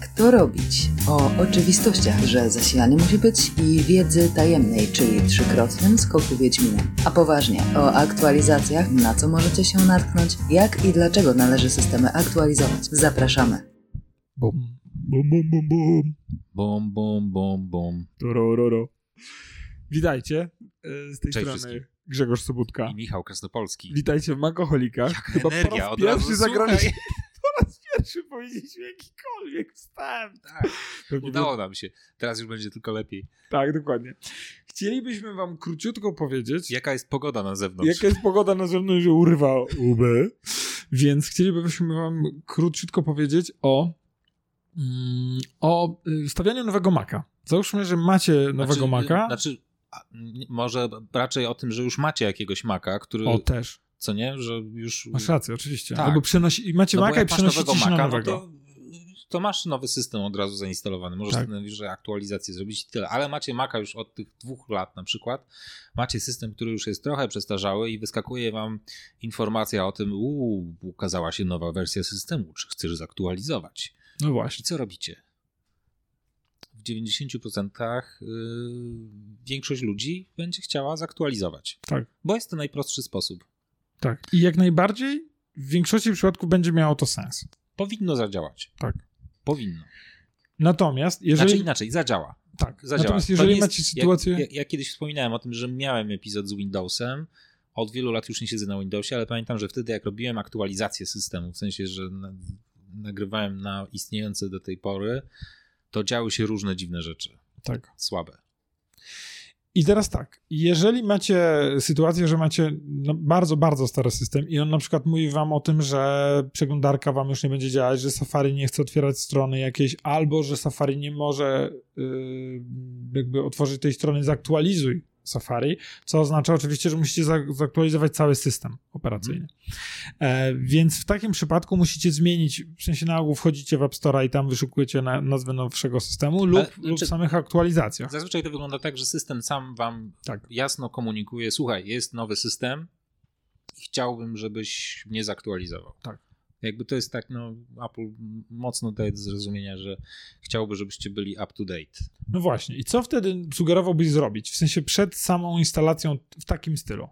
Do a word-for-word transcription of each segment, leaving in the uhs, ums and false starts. jak to robić, o oczywistościach, że zasilanie musi być i wiedzy tajemnej, czyli trzykrotnym skoku Wiedźminem. A poważnie, o aktualizacjach, na co możecie się natknąć, jak i dlaczego należy systemy aktualizować. Zapraszamy! Bum, bum, bum, bum, bum. Bum, bum, bum, bum. Torororo. Witajcie, z tej Cześć strony wszystkim. Grzegorz Sobótka i Michał Krasnopolski. Witajcie w Makoholikach. Jaka Chyba energia, po raz pierwszy zagraniczny. Po raz pierwszy powiedzieliśmy jakikolwiek wstęp. Tak. Udało nam się. Teraz już będzie tylko lepiej. Tak, dokładnie. Chcielibyśmy wam króciutko powiedzieć... Jaka jest pogoda na zewnątrz. Jaka jest pogoda na zewnątrz, że urywa łby. Więc chcielibyśmy wam króciutko powiedzieć o... Mm, o stawianiu nowego Maca. Załóżmy, że macie nowego znaczy, Maca. Znaczy... A, może raczej o tym, że już macie jakiegoś Maca, który... O, też. Co nie? Że już... Masz rację, oczywiście. Tak. Albo przenosi... Macie no Maca i przenosicie się na nowego. No to, to masz nowy system od razu zainstalowany. Możesz tak. najwyżej aktualizację zrobić i tyle. Ale macie Maca już od tych dwóch lat na przykład. Macie system, który już jest trochę przestarzały i wyskakuje wam informacja o tym, uuu, ukazała się nowa wersja systemu, czy chcesz zaktualizować. No właśnie. I co robicie? W dziewięćdziesięciu procentach yy, większość ludzi będzie chciała zaktualizować. Tak. Bo jest to najprostszy sposób. Tak. I jak najbardziej w większości przypadków będzie miało to sens. Powinno zadziałać. Tak. Powinno. Natomiast jeżeli... Znaczy inaczej, zadziała. Tak. Zadziała. Natomiast jeżeli jest, macie sytuację... Ja, ja, ja kiedyś wspominałem o tym, że miałem epizod z Windowsem. Od wielu lat już nie siedzę na Windowsie, ale pamiętam, że wtedy jak robiłem aktualizację systemu, w sensie, że nagrywałem na istniejące do tej pory, to działy się różne dziwne rzeczy. Tak. Słabe. I teraz tak, jeżeli macie sytuację, że macie bardzo, bardzo stary system i on na przykład mówi wam o tym, że przeglądarka wam już nie będzie działać, że Safari nie chce otwierać strony jakiejś, albo że Safari nie może yy, jakby otworzyć tej strony, zaktualizuj Safari, co oznacza oczywiście, że musicie zaktualizować cały system operacyjny. E, więc w takim przypadku musicie zmienić, w sensie na ogół wchodzicie w App Store'a i tam wyszukujecie na, nazwę nowszego systemu lub, Ale, lub znaczy, w samych aktualizacjach. Zazwyczaj to wygląda tak, że system sam wam tak. jasno komunikuje, słuchaj, jest nowy system i chciałbym, żebyś mnie zaktualizował. Tak. Jakby to jest tak, no Apple mocno daje do zrozumienia, że chciałby, żebyście byli up to date. No właśnie. I co wtedy sugerowałbyś zrobić? W sensie przed samą instalacją w takim stylu?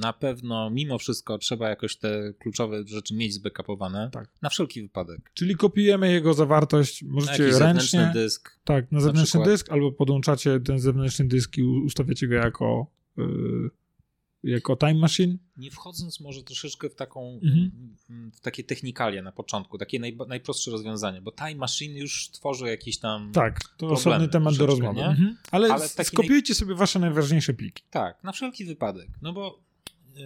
Na pewno mimo wszystko trzeba jakoś te kluczowe rzeczy mieć zbackupowane. Tak. Na wszelki wypadek. Czyli kopiujemy jego zawartość, możecie ręcznie. Na zewnętrzny dysk. Tak, na zewnętrzny na dysk albo podłączacie ten zewnętrzny dysk i ustawiacie go jako... Yy... Jako time machine? Nie wchodząc może troszeczkę w taką, mhm. w takie technikalia na początku, takie naj, najprostsze rozwiązanie, bo time machine już tworzy jakieś tam Tak, to osobny temat do rozmowy. Mhm. Ale, Ale skopiujcie naj... sobie wasze najważniejsze pliki. Tak, na wszelki wypadek, no bo yy,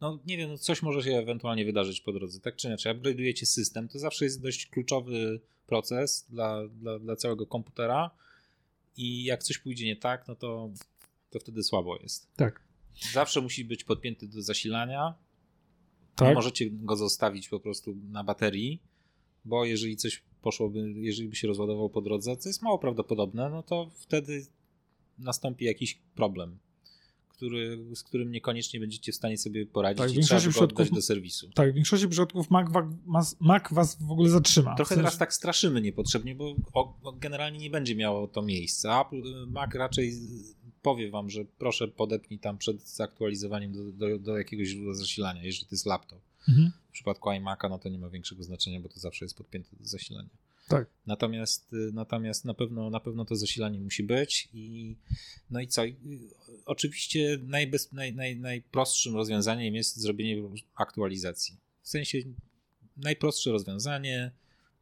no nie wiem, coś może się ewentualnie wydarzyć po drodze, tak czy inaczej, upgrade'ujecie system, to zawsze jest dość kluczowy proces dla, dla, dla całego komputera i jak coś pójdzie nie tak, no to, to wtedy słabo jest. Tak. Zawsze musi być podpięty do zasilania. Tak. Możecie go zostawić po prostu na baterii, bo jeżeli coś poszłoby, jeżeli by się rozładował po drodze, co jest mało prawdopodobne, no to wtedy nastąpi jakiś problem, który, z którym niekoniecznie będziecie w stanie sobie poradzić tak, i trzeba go oddać do serwisu. Tak, w większości przypadków Mac, was, Mac was w ogóle zatrzyma. Trochę w sensie... teraz tak straszymy niepotrzebnie, bo generalnie nie będzie miało to miejsca. Apple, Mac raczej... Powie wam, że proszę podepnij tam przed zaktualizowaniem do, do, do jakiegoś źródła zasilania, jeżeli to jest laptop. Mhm. W przypadku iMac'a no to nie ma większego znaczenia, bo to zawsze jest podpięte do zasilania. Tak. Natomiast, natomiast na pewno, na pewno to zasilanie musi być i no i co? Oczywiście najbez, naj, naj, najprostszym rozwiązaniem jest zrobienie aktualizacji. W sensie najprostsze rozwiązanie,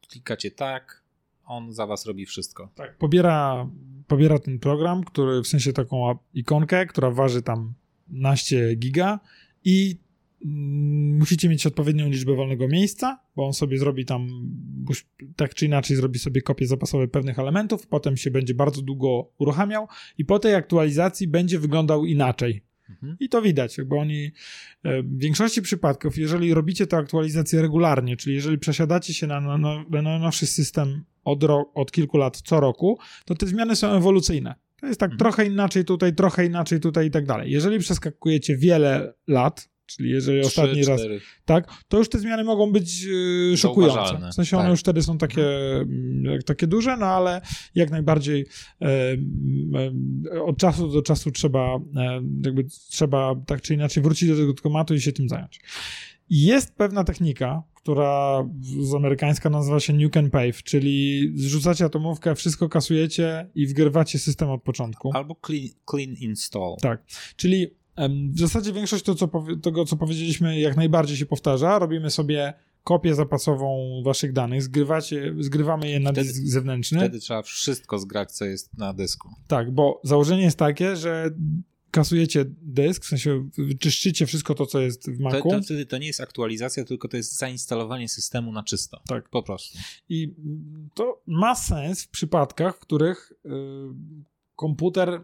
klikacie tak, on za was robi wszystko. Tak. Pobiera, pobiera ten program, który w sensie taką ikonkę, która waży tam naście giga i mm, musicie mieć odpowiednią liczbę wolnego miejsca, bo on sobie zrobi tam, tak czy inaczej zrobi sobie kopie zapasowe pewnych elementów, potem się będzie bardzo długo uruchamiał i po tej aktualizacji będzie wyglądał inaczej. Mhm. I to widać, bo oni w większości przypadków, jeżeli robicie tę aktualizację regularnie, czyli jeżeli przesiadacie się na, na, na najnowszy system Od, ro- od kilku lat co roku, to te zmiany są ewolucyjne. To jest tak hmm. trochę inaczej tutaj, trochę inaczej tutaj i tak dalej. Jeżeli przeskakujecie wiele lat, Czyli jeżeli trzy, ostatni raz, cztery. Tak, to już te zmiany mogą być yy, szokujące. Zauważalne. W sensie one tak. już wtedy są takie, yy, takie duże, no ale jak najbardziej yy, yy, od czasu do czasu trzeba, yy, jakby trzeba tak czy inaczej wrócić do tego tematu i się tym zająć. Jest pewna technika, która z amerykańska nazywa się nuke and pave, czyli zrzucacie atomówkę, wszystko kasujecie i wgrywacie system od początku. Albo clean, clean install. Tak, czyli w zasadzie większość to, co powie, tego, co powiedzieliśmy, jak najbardziej się powtarza. Robimy sobie kopię zapasową waszych danych, zgrywacie, zgrywamy je na wtedy, dysk zewnętrzny. Wtedy trzeba wszystko zgrać, co jest na dysku. Tak, bo założenie jest takie, że kasujecie dysk, w sensie czyszczycie wszystko to, co jest w Macu. To, to, to nie jest aktualizacja, tylko to jest zainstalowanie systemu na czysto. Tak. Po prostu. I to ma sens w przypadkach, w których yy, komputer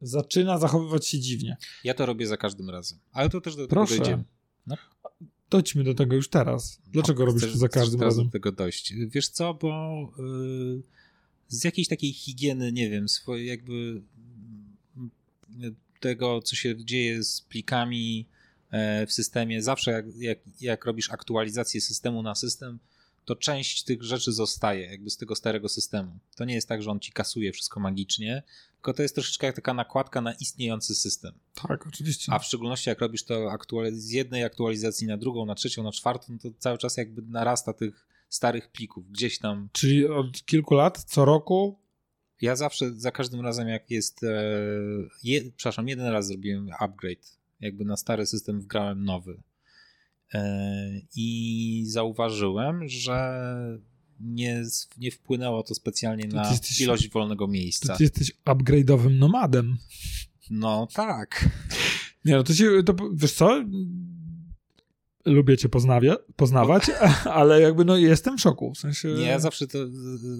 zaczyna zachowywać się dziwnie. Ja to robię za każdym razem. Ale to też do tego Proszę. dojdziemy. No. Dojdźmy do tego już teraz. Dlaczego no, robisz chcesz, to za każdym razem? Do tego dojść. Wiesz co, bo yy, z jakiejś takiej higieny, nie wiem, swojej jakby tego, co się dzieje z plikami w systemie. Zawsze jak, jak, jak robisz aktualizację systemu na system, to część tych rzeczy zostaje jakby z tego starego systemu. To nie jest tak, że on ci kasuje wszystko magicznie, tylko to jest troszeczkę jak taka nakładka na istniejący system. Tak, oczywiście. A w szczególności jak robisz to aktualiz- z jednej aktualizacji na drugą, na trzecią, na czwartą, to cały czas jakby narasta tych starych plików gdzieś tam. Czyli od kilku lat, co roku? Ja zawsze, za każdym razem jak jest, je, przepraszam, jeden raz zrobiłem upgrade, jakby na stary system wgrałem nowy i zauważyłem, że nie, nie wpłynęło to specjalnie na jesteś, ilość wolnego miejsca. Ty jesteś upgrade'owym nomadem. No tak. Nie no, to się, to, wiesz co? Lubię cię poznawia, poznawać, ale jakby no jestem w szoku. W sensie... Nie, ja zawsze, to,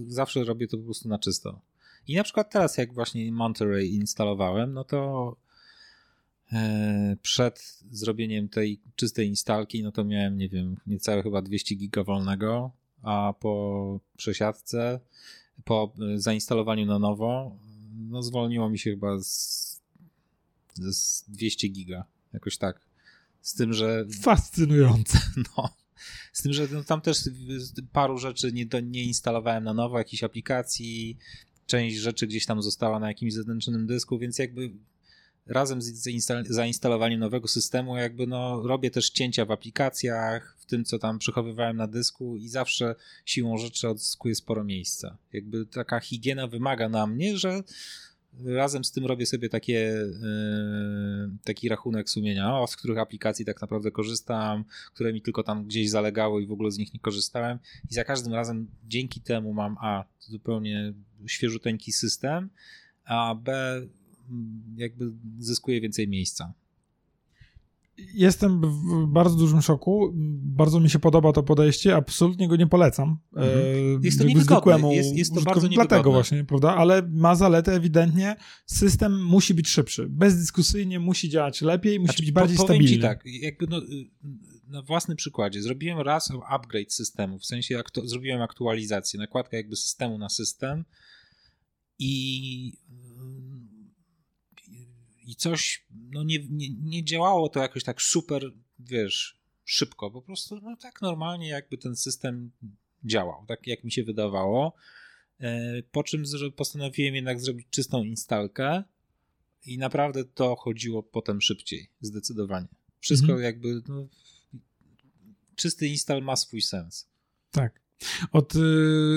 zawsze robię to po prostu na czysto. I na przykład teraz jak właśnie Monterey instalowałem, no to przed zrobieniem tej czystej instalki, no to miałem, nie wiem, niecałe chyba dwieście giga wolnego, a po przesiadce, po zainstalowaniu na nowo, no zwolniło mi się chyba z, z dwieście giga, jakoś tak. Z tym, że... Fascynujące. No. Z tym, że no, tam też paru rzeczy nie, do, nie instalowałem na nowo, jakichś aplikacji, część rzeczy gdzieś tam została na jakimś zewnętrznym dysku, więc jakby... Razem z zainstalowaniem nowego systemu jakby no robię też cięcia w aplikacjach, w tym co tam przechowywałem na dysku i zawsze siłą rzeczy odzyskuję sporo miejsca. Jakby taka higiena wymaga na mnie, że razem z tym robię sobie takie, yy, taki rachunek sumienia, o, z których aplikacji tak naprawdę korzystam, które mi tylko tam gdzieś zalegały i w ogóle z nich nie korzystałem i za każdym razem dzięki temu mam a, zupełnie świeżuteńki system, a b, jakby zyskuje więcej miejsca. Jestem w bardzo dużym szoku. Bardzo mi się podoba to podejście. Absolutnie go nie polecam. Mhm. Jest to niewygodne. Jest, jest to bardzo niewygodne. Dlatego właśnie, prawda? Ale ma zaletę ewidentnie. System musi być szybszy. Bezdyskusyjnie musi działać lepiej, musi znaczy, być bardziej powiem stabilny. Ci tak, jakby no, na własnym przykładzie. Zrobiłem raz upgrade systemu. W sensie aktu- zrobiłem aktualizację. Nakładkę jakby systemu na system i I coś, no nie, nie, nie działało to jakoś tak super, wiesz, szybko. Po prostu no tak normalnie jakby ten system działał, tak jak mi się wydawało. Po czym postanowiłem jednak zrobić czystą instalkę i naprawdę to chodziło potem szybciej, zdecydowanie. Wszystko mhm. jakby, no, czysty install ma swój sens. Tak. Od,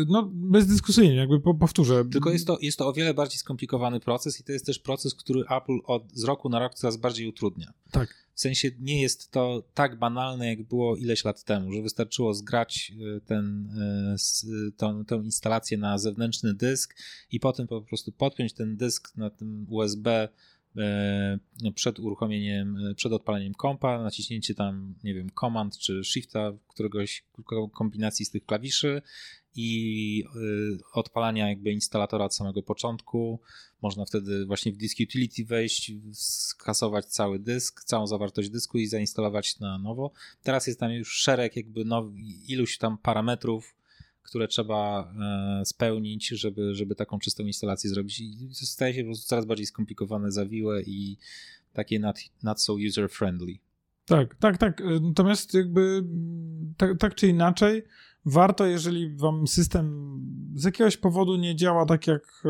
no bezdyskusyjnie, jakby powtórzę. Tylko jest to, jest to o wiele bardziej skomplikowany proces i to jest też proces, który Apple od, z roku na rok coraz bardziej utrudnia. Tak. W sensie nie jest to tak banalne, jak było ileś lat temu, że wystarczyło zgrać ten, tą, tą instalację na zewnętrzny dysk i potem po prostu podpiąć ten dysk na tym U S B przed uruchomieniem, przed odpaleniem kompa, naciśnięcie tam, nie wiem, command czy shifta, któregoś kombinacji z tych klawiszy i odpalania jakby instalatora od samego początku. Można wtedy właśnie w Disk Utility wejść, skasować cały dysk, całą zawartość dysku i zainstalować na nowo. Teraz jest tam już szereg jakby nowy, iluś tam parametrów, które trzeba spełnić, żeby, żeby taką czystą instalację zrobić. I to staje się po prostu coraz bardziej skomplikowane, zawiłe i takie not, not so user friendly. Tak, tak, tak. Natomiast jakby tak, tak czy inaczej warto, jeżeli wam system z jakiegoś powodu nie działa tak jak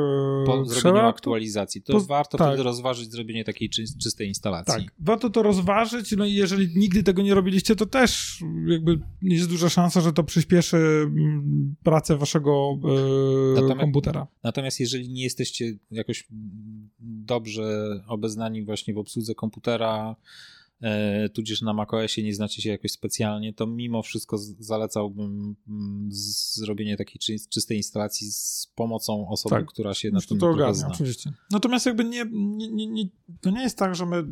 po zrobieniu aktualizacji, to po... warto tak. wtedy rozważyć zrobienie takiej czy, czystej instalacji. Tak, warto to rozważyć, no i jeżeli nigdy tego nie robiliście, to też jakby jest duża szansa, że to przyspieszy pracę waszego e, natomiast, komputera. Natomiast jeżeli nie jesteście jakoś dobrze obeznani właśnie w obsłudze komputera, tudzież na macOSie nie znacie się jakoś specjalnie, to mimo wszystko zalecałbym zrobienie takiej czystej instalacji z pomocą osoby, tak, która się na tym to ogarnia, zna. Oczywiście. Natomiast jakby nie, nie, nie, nie, to nie jest tak, że my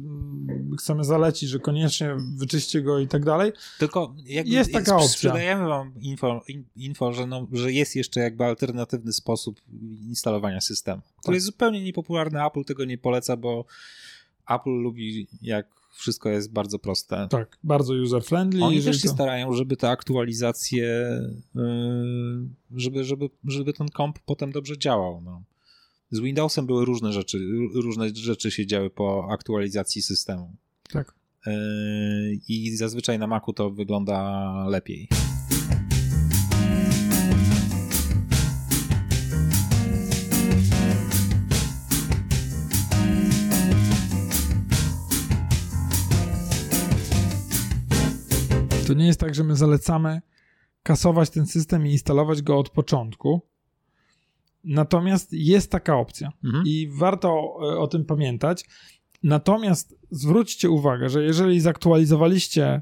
chcemy zalecić, że koniecznie wyczyście go i tak dalej. Tylko jakby jest taka opcja. Sprzedajemy wam info, info że, no, że jest jeszcze jakby alternatywny sposób instalowania systemu, który tak. jest zupełnie niepopularny. Apple tego nie poleca, bo Apple lubi, jak wszystko jest bardzo proste. Tak, bardzo user-friendly. Oni też się to... starają, żeby te aktualizacje, żeby, żeby, żeby ten komp potem dobrze działał. No. Z Windowsem były różne rzeczy, różne rzeczy się działy po aktualizacji systemu. Tak. I zazwyczaj na Macu to wygląda lepiej. To nie jest tak, że my zalecamy kasować ten system i instalować go od początku. Natomiast jest taka opcja mhm. i warto o, o tym pamiętać. Natomiast zwróćcie uwagę, że jeżeli zaktualizowaliście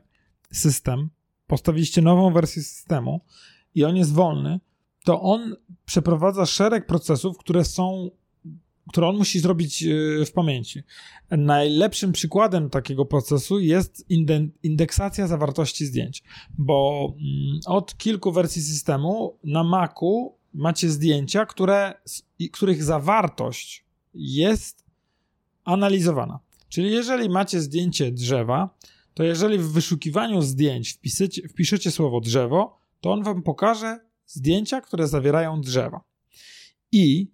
system, postawiliście nową wersję systemu i on jest wolny, to on przeprowadza szereg procesów, które są... które on musi zrobić w pamięci. Najlepszym przykładem takiego procesu jest indeksacja zawartości zdjęć, bo od kilku wersji systemu na Macu macie zdjęcia, które, których zawartość jest analizowana. Czyli jeżeli macie zdjęcie drzewa, to jeżeli w wyszukiwaniu zdjęć wpisycie, wpiszecie słowo drzewo, to on wam pokaże zdjęcia, które zawierają drzewa. I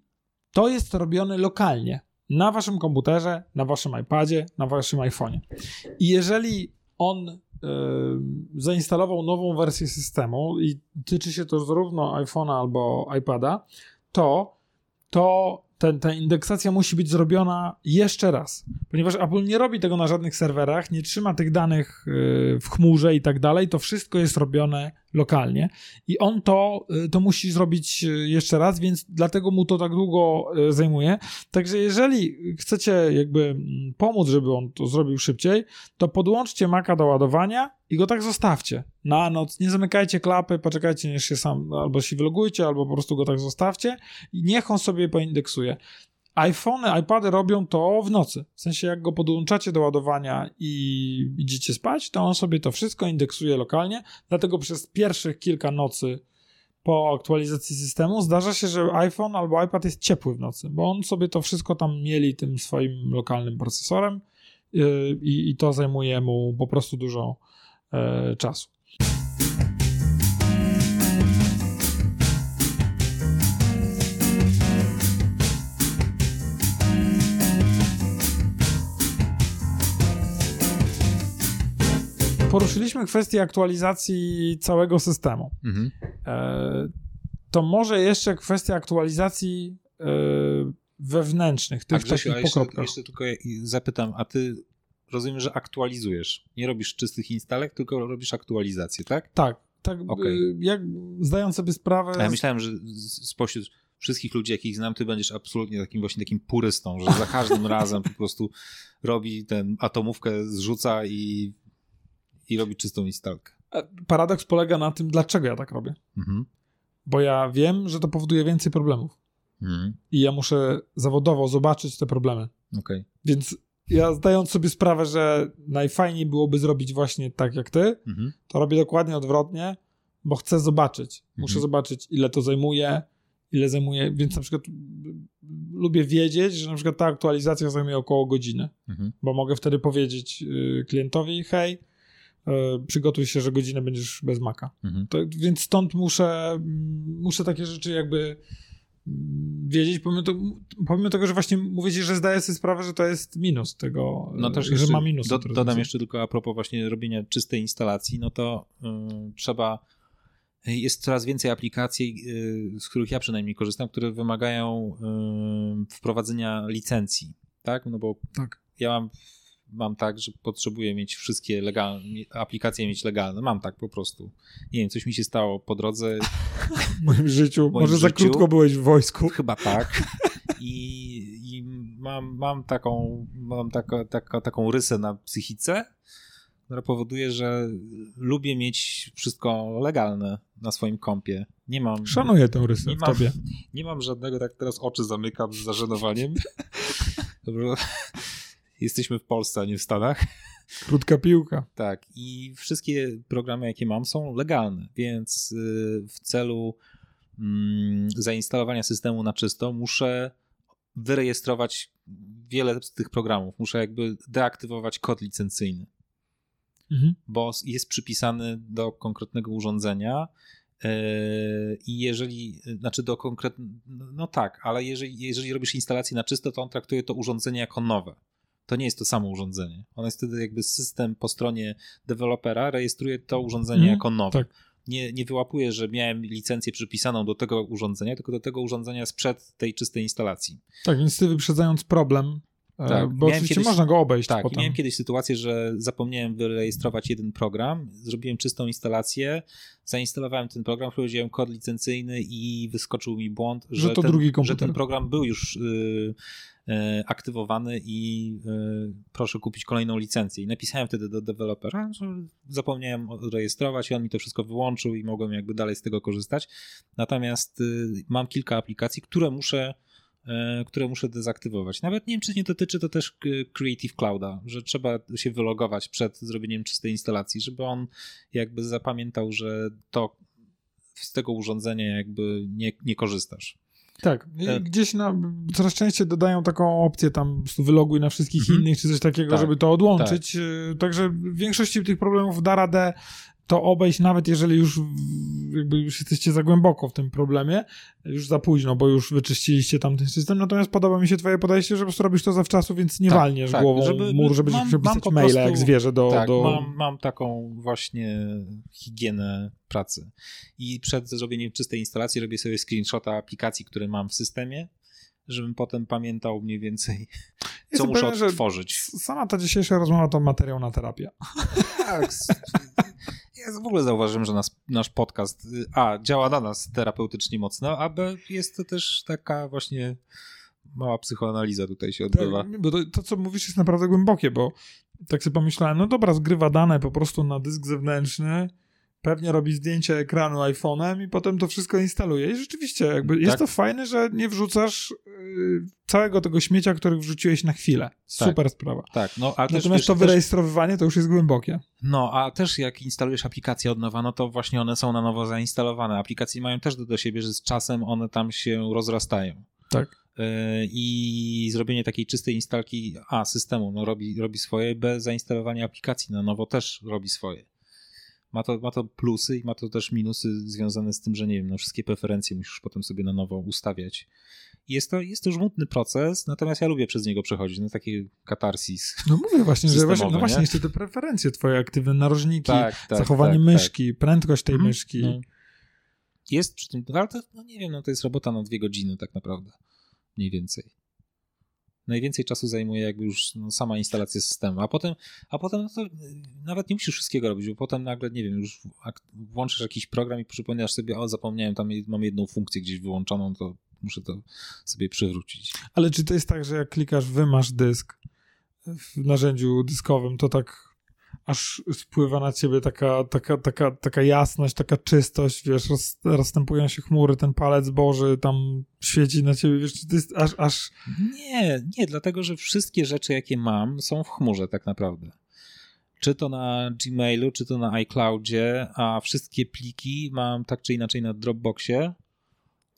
to jest robione lokalnie, na waszym komputerze, na waszym iPadzie, na waszym iPhonie. I jeżeli on y, zainstalował nową wersję systemu i tyczy się to zarówno iPhone'a albo iPada, to, to ten, ta indeksacja musi być zrobiona jeszcze raz. Ponieważ Apple nie robi tego na żadnych serwerach, nie trzyma tych danych y, w chmurze i tak dalej, to wszystko jest robione lokalnie i on to, to musi zrobić jeszcze raz, więc dlatego mu to tak długo zajmuje. Także jeżeli chcecie jakby pomóc, żeby on to zrobił szybciej, to podłączcie Maca do ładowania i go tak zostawcie na noc. Nie zamykajcie klapy, poczekajcie, niż się sam albo się wylogujcie, albo po prostu go tak zostawcie i niech on sobie poindeksuje. iPhony, iPady robią to w nocy. W sensie jak go podłączacie do ładowania i idziecie spać, to on sobie to wszystko indeksuje lokalnie. Dlatego przez pierwszych kilka nocy po aktualizacji systemu zdarza się, że iPhone albo iPad jest ciepły w nocy, bo on sobie to wszystko tam mieli tym swoim lokalnym procesorem yy, i to zajmuje mu po prostu dużo yy, czasu. Poruszyliśmy kwestię aktualizacji całego systemu. Mhm. E, to może jeszcze kwestia aktualizacji e, wewnętrznych, tych Grzesiu, takich po jeszcze, jeszcze tylko zapytam, a ty rozumiem, że aktualizujesz. Nie robisz czystych instalek, tylko robisz aktualizację, tak? Tak. tak okay. e, jak zdając sobie sprawę... A ja myślałem, że spośród wszystkich ludzi, jakich znam, ty będziesz absolutnie takim właśnie takim purystą, że za każdym razem po prostu robi ten atomówkę, zrzuca i... i robić czystą instalkę. Paradoks polega na tym, dlaczego ja tak robię. Mhm. Bo ja wiem, że to powoduje więcej problemów. Mhm. I ja muszę zawodowo zobaczyć te problemy. Okay. Więc ja zdając sobie sprawę, że najfajniej byłoby zrobić właśnie tak jak ty, mhm. to robię dokładnie odwrotnie, bo chcę zobaczyć. Muszę mhm. zobaczyć, ile to zajmuje, ile zajmuje, więc na przykład lubię wiedzieć, że na przykład ta aktualizacja zajmuje około godziny, mhm. bo mogę wtedy powiedzieć klientowi, hej, przygotuj się, że godzinę będziesz bez Maca. Mhm. To, więc stąd muszę, muszę takie rzeczy jakby wiedzieć, pomimo, to, pomimo tego, że właśnie mówicie, że zdaję sobie sprawę, że to jest minus tego, no też że jeszcze, ma minus. Do, dodam jeszcze tylko a propos właśnie robienia czystej instalacji, no to y, trzeba, jest coraz więcej aplikacji, y, z których ja przynajmniej korzystam, które wymagają y, wprowadzenia licencji, tak? No bo tak. ja mam, mam tak, że potrzebuję mieć wszystkie legalne, aplikacje mieć legalne, mam tak po prostu. Nie wiem, coś mi się stało po drodze. W moim życiu. W moim Może życiu. Za krótko byłeś w wojsku. Chyba tak. I, i mam, mam, taką, mam taka, taka, taką rysę na psychice, która powoduje, że lubię mieć wszystko legalne na swoim kompie. Nie mam. Szanuję tę rysę nie w mam, tobie. Nie mam żadnego, tak teraz oczy zamykam z zażenowaniem. Dobrze. Jesteśmy w Polsce, a nie w Stanach. Krótka piłka. Tak. I wszystkie programy, jakie mam, są legalne, więc w celu zainstalowania systemu na czysto muszę wyrejestrować wiele z tych programów. Muszę jakby deaktywować kod licencyjny, mhm. bo jest przypisany do konkretnego urządzenia i jeżeli, znaczy do konkretnego, no tak, ale jeżeli, jeżeli robisz instalację na czysto, to on traktuje to urządzenie jako nowe. To nie jest to samo urządzenie. On jest wtedy jakby system po stronie dewelopera rejestruje to urządzenie mm, jako nowe. Tak. Nie, nie wyłapuje, że miałem licencję przypisaną do tego urządzenia, tylko do tego urządzenia sprzed tej czystej instalacji. Tak, więc ty wyprzedzając problem, tak, bo oczywiście kiedyś, można go obejść. Tak, miałem kiedyś sytuację, że zapomniałem wyrejestrować jeden program, zrobiłem czystą instalację, zainstalowałem ten program, wprowadziłem kod licencyjny i wyskoczył mi błąd, że, że, to ten, drugi komputer. że ten program był już... Yy, aktywowany i y, proszę kupić kolejną licencję. I napisałem wtedy do dewelopera, że zapomniałem rejestrować i on mi to wszystko wyłączył i mogłem jakby dalej z tego korzystać. Natomiast y, mam kilka aplikacji, które muszę, y, które muszę dezaktywować. Nawet nie wiem, czy nie dotyczy to też Creative Clouda, że trzeba się wylogować przed zrobieniem czystej instalacji, żeby on jakby zapamiętał, że to z tego urządzenia jakby nie, nie korzystasz. Tak, i gdzieś na, coraz częściej dodają taką opcję tam wyloguj na wszystkich mhm. innych czy coś takiego, tak, żeby to odłączyć. Tak. Także w większości tych problemów da radę to obejść, nawet jeżeli już jakby już jesteście za głęboko w tym problemie, już za późno, bo już wyczyściliście tamten system. Natomiast podoba mi się twoje podejście, że po prostu robisz to zawczasu, więc nie tak, walniesz tak, głową żeby, mur, żeby mam, pisać mam maila prostu, jak zwierzę do... Tak, do... Mam, mam taką właśnie higienę pracy. I przed zrobieniem czystej instalacji robię sobie screenshota aplikacji, które mam w systemie, żebym potem pamiętał mniej więcej, co muszę pewien, odtworzyć. Sama ta dzisiejsza rozmowa to materiał na terapię. Tak. Ja w ogóle zauważyłem, że nas, nasz podcast a, działa na nas terapeutycznie mocno, a b, jest to też taka właśnie mała psychoanaliza tutaj się odbywa. Tak, bo to, to, co mówisz, jest naprawdę głębokie, bo tak sobie pomyślałem, no dobra, zgrywa dane po prostu na dysk zewnętrzny, pewnie robi zdjęcie ekranu iPhone'em i potem to wszystko instaluje. I rzeczywiście jakby tak. jest to fajne, że nie wrzucasz yy, całego tego śmiecia, który wrzuciłeś na chwilę. Super tak. sprawa. Tak. No, a Natomiast też, wiesz, to wyrejestrowywanie też... to już jest głębokie. No, a też jak instalujesz aplikacje od nowa, no to właśnie one są na nowo zainstalowane. Aplikacje mają też do, do siebie, że z czasem one tam się rozrastają. Tak. Yy, I zrobienie takiej czystej instalki A systemu no, robi, robi swoje, B zainstalowanie aplikacji na nowo też robi swoje. Ma to, ma to plusy i ma to też minusy związane z tym, że nie wiem, no wszystkie preferencje musisz potem sobie na nowo ustawiać. Jest to, jest to żmudny proces, natomiast ja lubię przez niego przechodzić, no taki katarsis. No mówię właśnie, że właśnie, no właśnie jeszcze te preferencje twoje aktywne, narożniki, tak, tak, zachowanie tak, myszki, tak. prędkość tej mhm. myszki. No. Jest przy tym, ale to, no nie wiem, no to jest robota na dwie godziny tak naprawdę, mniej więcej. Najwięcej czasu zajmuje jakby już no, sama instalacja systemu, a potem, a potem no to nawet nie musisz wszystkiego robić, bo potem nagle, nie wiem, już włączysz jakiś program i przypominasz sobie, o zapomniałem, tam mam jedną funkcję gdzieś wyłączoną, to muszę to sobie przywrócić. Ale czy to jest tak, że jak klikasz wymasz dysk w narzędziu dyskowym, to tak aż spływa na ciebie taka, taka, taka, taka jasność, taka czystość, wiesz, roz, rozstępują się chmury, ten palec Boży tam świeci na ciebie, wiesz, to jest aż, aż... Nie, nie, dlatego, że wszystkie rzeczy, jakie mam, są w chmurze tak naprawdę. Czy to na Gmailu, czy to na iCloudzie, a wszystkie pliki mam tak czy inaczej na Dropboxie.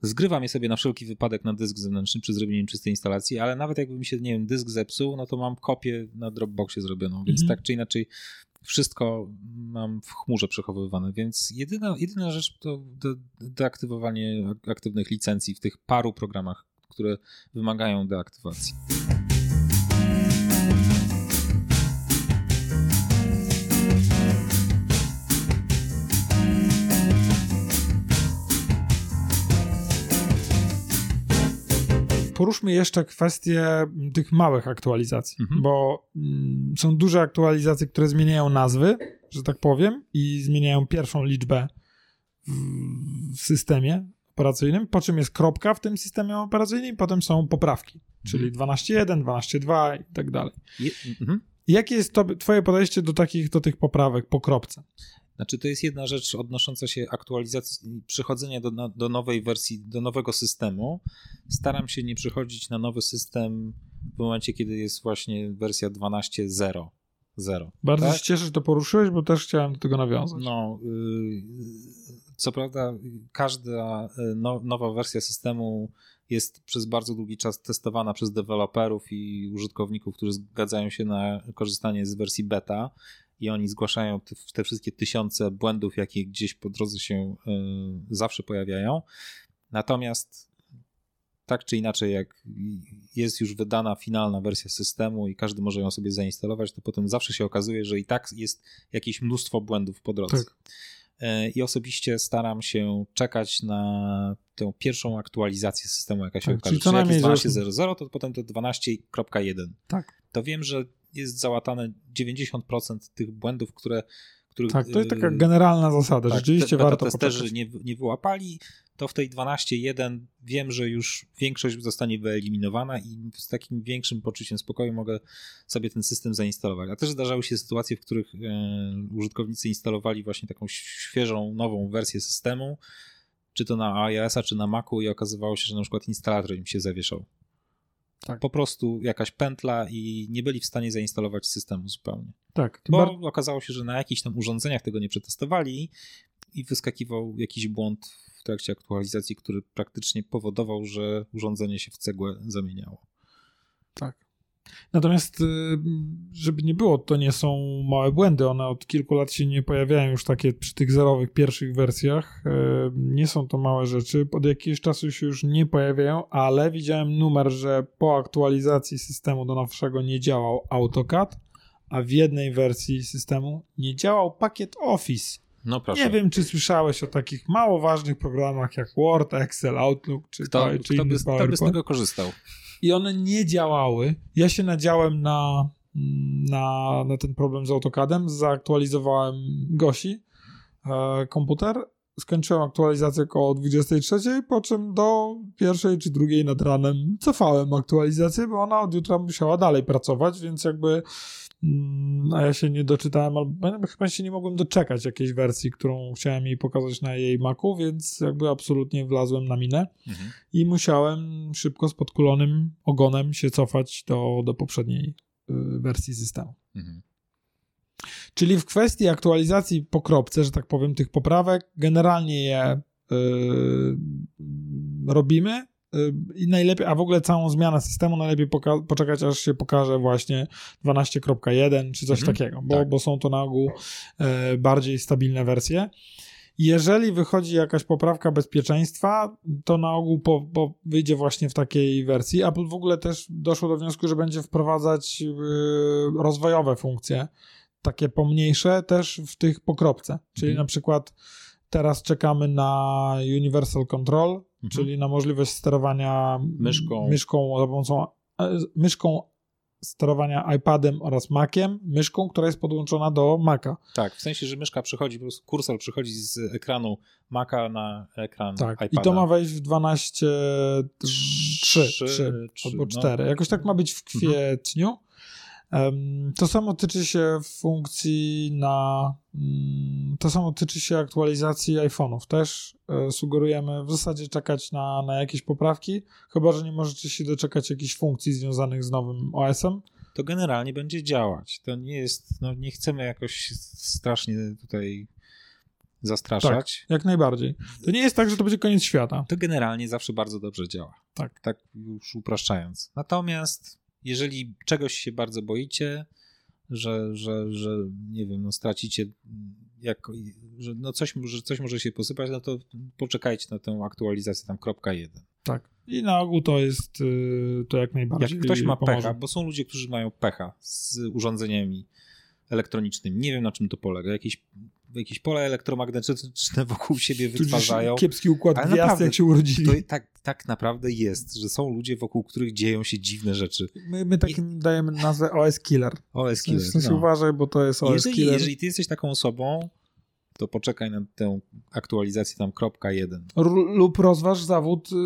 Zgrywam je sobie na wszelki wypadek na dysk zewnętrzny przy zrobieniu czystej instalacji, ale nawet jakby mi się, nie wiem, dysk zepsuł, no to mam kopię na Dropboxie zrobioną, więc mm-hmm. tak czy inaczej wszystko mam w chmurze przechowywane, więc jedyna, jedyna rzecz to deaktywowanie aktywnych licencji w tych paru programach, które wymagają deaktywacji. Poruszmy jeszcze kwestię tych małych aktualizacji, mhm. bo mm, są duże aktualizacje, które zmieniają nazwy, że tak powiem, i zmieniają pierwszą liczbę w, w systemie operacyjnym, po czym jest kropka w tym systemie operacyjnym, potem są poprawki, czyli mhm. dwanaście jeden, dwanaście dwa i tak dalej. Je, mhm. Jakie jest to, twoje podejście do takich, do tych poprawek po kropce? Znaczy to jest jedna rzecz odnosząca się aktualizacji, przychodzenia do, do nowej wersji, do nowego systemu. Staram się nie przychodzić na nowy system w momencie, kiedy jest właśnie wersja dwanaście zero zero. Bardzo tak? się cieszę, że to poruszyłeś, bo też chciałem do tego nawiązać. No, yy, co prawda każda no, nowa wersja systemu jest przez bardzo długi czas testowana przez deweloperów i użytkowników, którzy zgadzają się na korzystanie z wersji beta. I oni zgłaszają te, te wszystkie tysiące błędów, jakie gdzieś po drodze się y, zawsze pojawiają. Natomiast tak czy inaczej, jak jest już wydana finalna wersja systemu i każdy może ją sobie zainstalować, to potem zawsze się okazuje, że i tak jest jakieś mnóstwo błędów po drodze. Tak. Y, I osobiście staram się czekać na tę pierwszą aktualizację systemu, jaka się tak, okaże. Czyli co najmniej jak jest dwanaście zero zero, to potem to dwanaście jeden. Tak. To wiem, że jest załatane dziewięćdziesiąt procent tych błędów, które... Których, tak, to jest taka generalna zasada, tak, rzeczywiście te, warto testerzy nie, nie wyłapali, to w tej dwanaście jeden wiem, że już większość zostanie wyeliminowana i z takim większym poczuciem spokoju mogę sobie ten system zainstalować. A też zdarzały się sytuacje, w których yy, użytkownicy instalowali właśnie taką świeżą, nową wersję systemu, czy to na iOS-a, czy na Macu i okazywało się, że na przykład instalator im się zawieszał. Tak. Po prostu jakaś pętla i nie byli w stanie zainstalować systemu zupełnie. Tak. Bo bar... okazało się, że na jakichś tam urządzeniach tego nie przetestowali i wyskakiwał jakiś błąd w trakcie aktualizacji, który praktycznie powodował, że urządzenie się w cegłę zamieniało. Tak. Natomiast żeby nie było, to nie są małe błędy, one od kilku lat się nie pojawiają już takie przy tych zerowych pierwszych wersjach, nie są to małe rzeczy, od jakiegoś czasu się już nie pojawiają, ale widziałem numer, że po aktualizacji systemu do nowszego nie działał AutoCAD, a w jednej wersji systemu nie działał pakiet Office. No proszę. Nie wiem, czy słyszałeś o takich mało ważnych programach jak Word, Excel, Outlook, czy kto, to, czy kto by, kto by z tego korzystał? I one nie działały. Ja się nadziałem na, na, na ten problem z AutoCADem, zaktualizowałem Gosi e, komputer, skończyłem aktualizację około dwudziestej trzeciej, po czym do pierwszej czy drugiej nad ranem cofałem aktualizację, bo ona od jutra musiała dalej pracować, więc jakby mm, a ja się nie doczytałem, albo chyba się nie mogłem doczekać jakiejś wersji, którą chciałem jej pokazać na jej Macu, więc jakby absolutnie wlazłem na minę mhm. i musiałem szybko z podkulonym ogonem się cofać do, do poprzedniej y, wersji systemu. Mhm. Czyli w kwestii aktualizacji po kropce, że tak powiem, tych poprawek, generalnie je y, robimy y, i najlepiej, a w ogóle całą zmianę systemu najlepiej poka- poczekać, aż się pokaże właśnie dwanaście jeden czy coś mhm, takiego, bo, tak. bo są to na ogół y, bardziej stabilne wersje. Jeżeli wychodzi jakaś poprawka bezpieczeństwa, to na ogół po, po wyjdzie właśnie w takiej wersji. Apple w ogóle też doszło do wniosku, że będzie wprowadzać yy, rozwojowe funkcje, takie pomniejsze też w tych pokropce. Czyli mhm. na przykład teraz czekamy na Universal Control, mhm. czyli na możliwość sterowania myszką, myszką za pomocą myszką sterowania iPadem oraz Maciem, myszką, która jest podłączona do Maca. Tak, w sensie, że myszka przychodzi, po prostu kursor przychodzi z ekranu Maca na ekran tak. iPada. I to ma wejść w dwanaście trzy albo cztery. No. Jakoś tak ma być w kwietniu. Mhm. To samo tyczy się funkcji na... To samo tyczy się aktualizacji iPhone'ów. Też sugerujemy w zasadzie czekać na, na jakieś poprawki, chyba że nie możecie się doczekać jakichś funkcji związanych z nowym O S-em. To generalnie będzie działać. To nie jest, no nie chcemy jakoś strasznie tutaj zastraszać. Tak, jak najbardziej. To nie jest tak, że to będzie koniec świata. To generalnie zawsze bardzo dobrze działa. Tak. Tak już upraszczając. Natomiast jeżeli czegoś się bardzo boicie, Że, że, że nie wiem, no stracicie, jak, że no coś, że coś może się posypać, no to poczekajcie na tę aktualizację tam kropka jeden. Tak. I na ogół to jest to jak najbardziej. Jak ktoś ma pomoże. Pecha, bo są ludzie, którzy mają pecha z urządzeniami elektronicznymi. Nie wiem, na czym to polega. Jakieś, jakieś pola elektromagnetyczne wokół siebie wytwarzają. Kiepski układ gwiazd, naprawdę, jak się urodzili. To tak, tak naprawdę jest, że są ludzie, wokół których dzieją się dziwne rzeczy. My, my takim I... dajemy nazwę O S Killer. O S Killer, w sensie no. Uważaj, bo to jest O S jeżeli, Killer. Jeżeli ty jesteś taką osobą, to poczekaj na tę aktualizację tam kropka jeden. R- lub rozważ zawód y,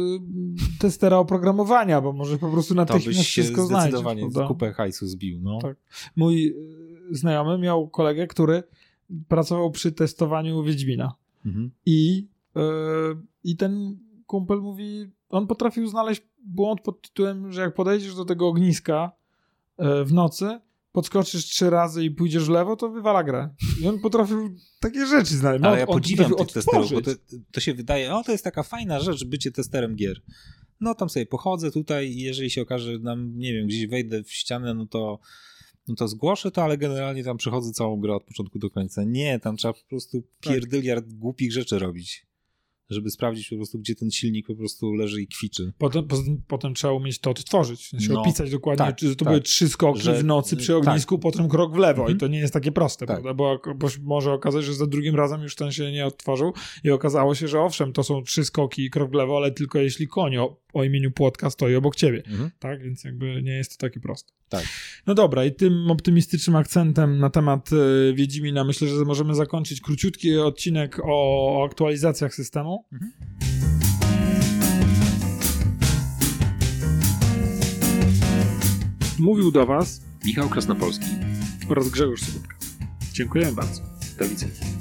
testera oprogramowania, bo może po prostu natychmiast wszystko znajdziesz. To byś się zdecydowanie kupę hajsu zbił. No. Tak. Mój znajomy miał kolegę, który pracował przy testowaniu Wiedźmina. Mhm. I, y, i ten kumpel mówi, on potrafił znaleźć błąd pod tytułem, że jak podejdziesz do tego ogniska y, w nocy, podskoczysz trzy razy i pójdziesz w lewo, to wywala grę. I on potrafił takie rzeczy znaleźć. Ale ja podziwiam tych testerów, bo to, to się wydaje, o to jest taka fajna rzecz, bycie testerem gier. No tam sobie pochodzę tutaj i jeżeli się okaże, nam, nie wiem, gdzieś wejdę w ścianę, no to, no to zgłoszę to, ale generalnie tam przechodzę całą grę od początku do końca. Nie, tam trzeba po prostu pierdyliard głupich rzeczy robić, żeby sprawdzić po prostu, gdzie ten silnik po prostu leży i kwiczy. Potem, po, potem trzeba umieć to odtworzyć, znaczy no, opisać dokładnie, tak, że to tak. były trzy skoki że, w nocy przy ognisku, tak. potem krok w lewo mhm. i to nie jest takie proste, tak. prawda? Bo, bo może okazać się, że za drugim razem już ten się nie odtworzył i okazało się, że owszem, to są trzy skoki i krok w lewo, ale tylko jeśli koń o, o imieniu Płotka stoi obok ciebie, mhm. tak? Więc jakby nie jest to takie proste. Tak. No dobra, i tym optymistycznym akcentem na temat y, Wiedźmina myślę, że możemy zakończyć króciutki odcinek o, o aktualizacjach systemu. Mhm. Mówił do was Michał Krasnopolski oraz Grzegorz Sobótka. Dziękujemy bardzo. Do widzenia.